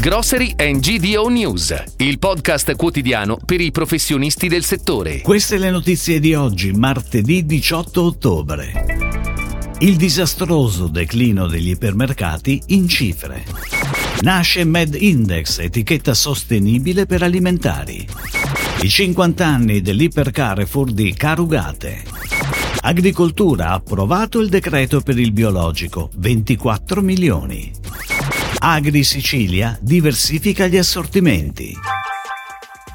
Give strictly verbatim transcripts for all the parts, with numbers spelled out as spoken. Grocery and G D O News, il podcast quotidiano per i professionisti del settore. Queste le notizie di oggi, martedì diciotto ottobre. Il disastroso declino degli ipermercati in cifre. Nasce Med Index, etichetta sostenibile per alimentari. I cinquanta anni dell'Iper Carrefour di Carugate. Agricoltura ha approvato il decreto per il biologico, ventiquattro milioni. Agri Sicilia diversifica gli assortimenti.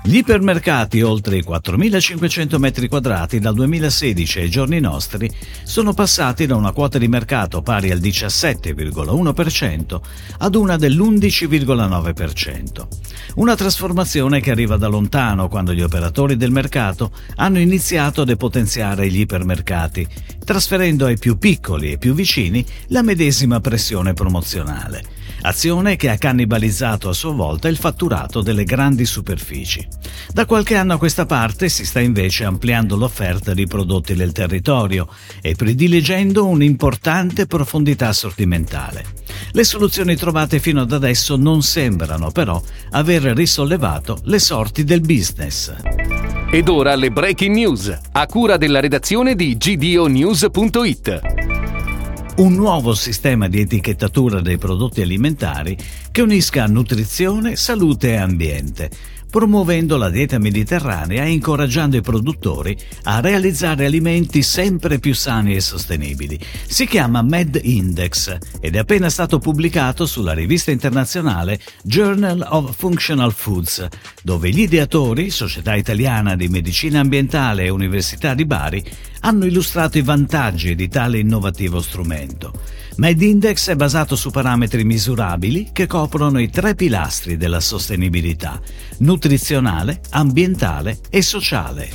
Gli ipermercati, oltre i quattromilacinquecento metri quadrati dal duemilasedici ai giorni nostri, sono passati da una quota di mercato pari al diciassette virgola uno per cento ad una dell'undici virgola nove per cento. Una trasformazione che arriva da lontano, quando gli operatori del mercato hanno iniziato a depotenziare gli ipermercati, trasferendo ai più piccoli e più vicini la medesima pressione promozionale. Azione che ha cannibalizzato a sua volta il fatturato delle grandi superfici. Da qualche anno a questa parte si sta invece ampliando l'offerta di prodotti del territorio e prediligendo un'importante profondità assortimentale. Le soluzioni trovate fino ad adesso non sembrano però aver risollevato le sorti del business. Ed ora le breaking news, a cura della redazione di G D O news punto it. Un nuovo sistema di etichettatura dei prodotti alimentari che unisca nutrizione, salute e ambiente, promuovendo la dieta mediterranea e incoraggiando i produttori a realizzare alimenti sempre più sani e sostenibili. Si chiama Med Index ed è appena stato pubblicato sulla rivista internazionale Journal of Functional Foods, dove gli ideatori, Società Italiana di Medicina Ambientale e Università di Bari, hanno illustrato i vantaggi di tale innovativo strumento. Med Index è basato su parametri misurabili che coprono i tre pilastri della sostenibilità: nutrizionale, ambientale e sociale.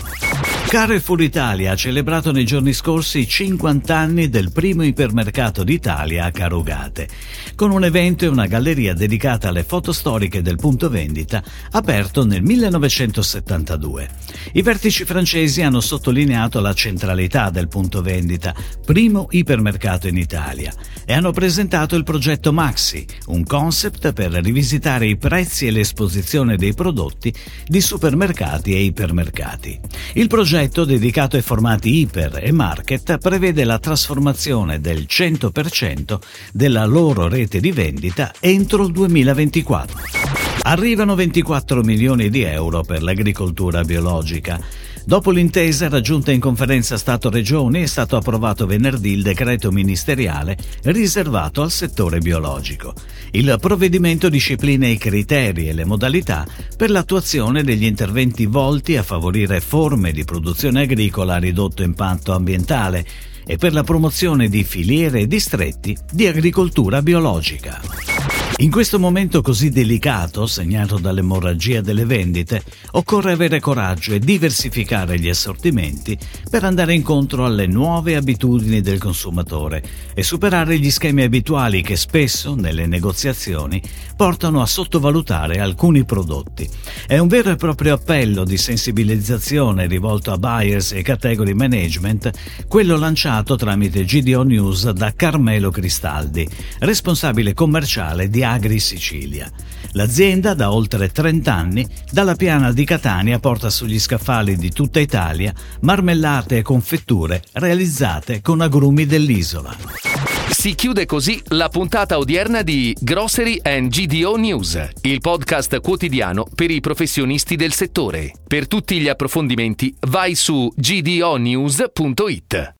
Carrefour Italia ha celebrato nei giorni scorsi i cinquanta anni del primo ipermercato d'Italia a Carugate, con un evento e una galleria dedicata alle foto storiche del punto vendita aperto nel millenovecentosettantadue. I vertici francesi hanno sottolineato la centralità del punto vendita, primo ipermercato in Italia, e hanno presentato il progetto Maxi, un concept per rivisitare i prezzi e l'esposizione dei prodotti di supermercati e ipermercati. Il progetto Il progetto, dedicato ai formati iper e market, prevede la trasformazione del cento per cento della loro rete di vendita entro il duemilaventiquattro. Arrivano ventiquattro milioni di euro per l'agricoltura biologica. Dopo l'intesa raggiunta in conferenza Stato-Regioni, è stato approvato venerdì il decreto ministeriale riservato al settore biologico. Il provvedimento disciplina i criteri e le modalità per l'attuazione degli interventi volti a favorire forme di produzione agricola a ridotto impatto ambientale e per la promozione di filiere e distretti di agricoltura biologica. In questo momento così delicato, segnato dall'emorragia delle vendite, occorre avere coraggio e diversificare gli assortimenti per andare incontro alle nuove abitudini del consumatore e superare gli schemi abituali che spesso, nelle negoziazioni, portano a sottovalutare alcuni prodotti. È un vero e proprio appello di sensibilizzazione rivolto a buyers e category management, quello lanciato tramite G D O News da Carmelo Cristaldi, responsabile commerciale di Agri Sicilia. L'azienda da oltre trent'anni dalla piana di Catania porta sugli scaffali di tutta Italia marmellate e confetture realizzate con agrumi dell'isola. Si chiude così la puntata odierna di Grocery and G D O News, il podcast quotidiano per i professionisti del settore. Per tutti gli approfondimenti vai su g d o news punto it.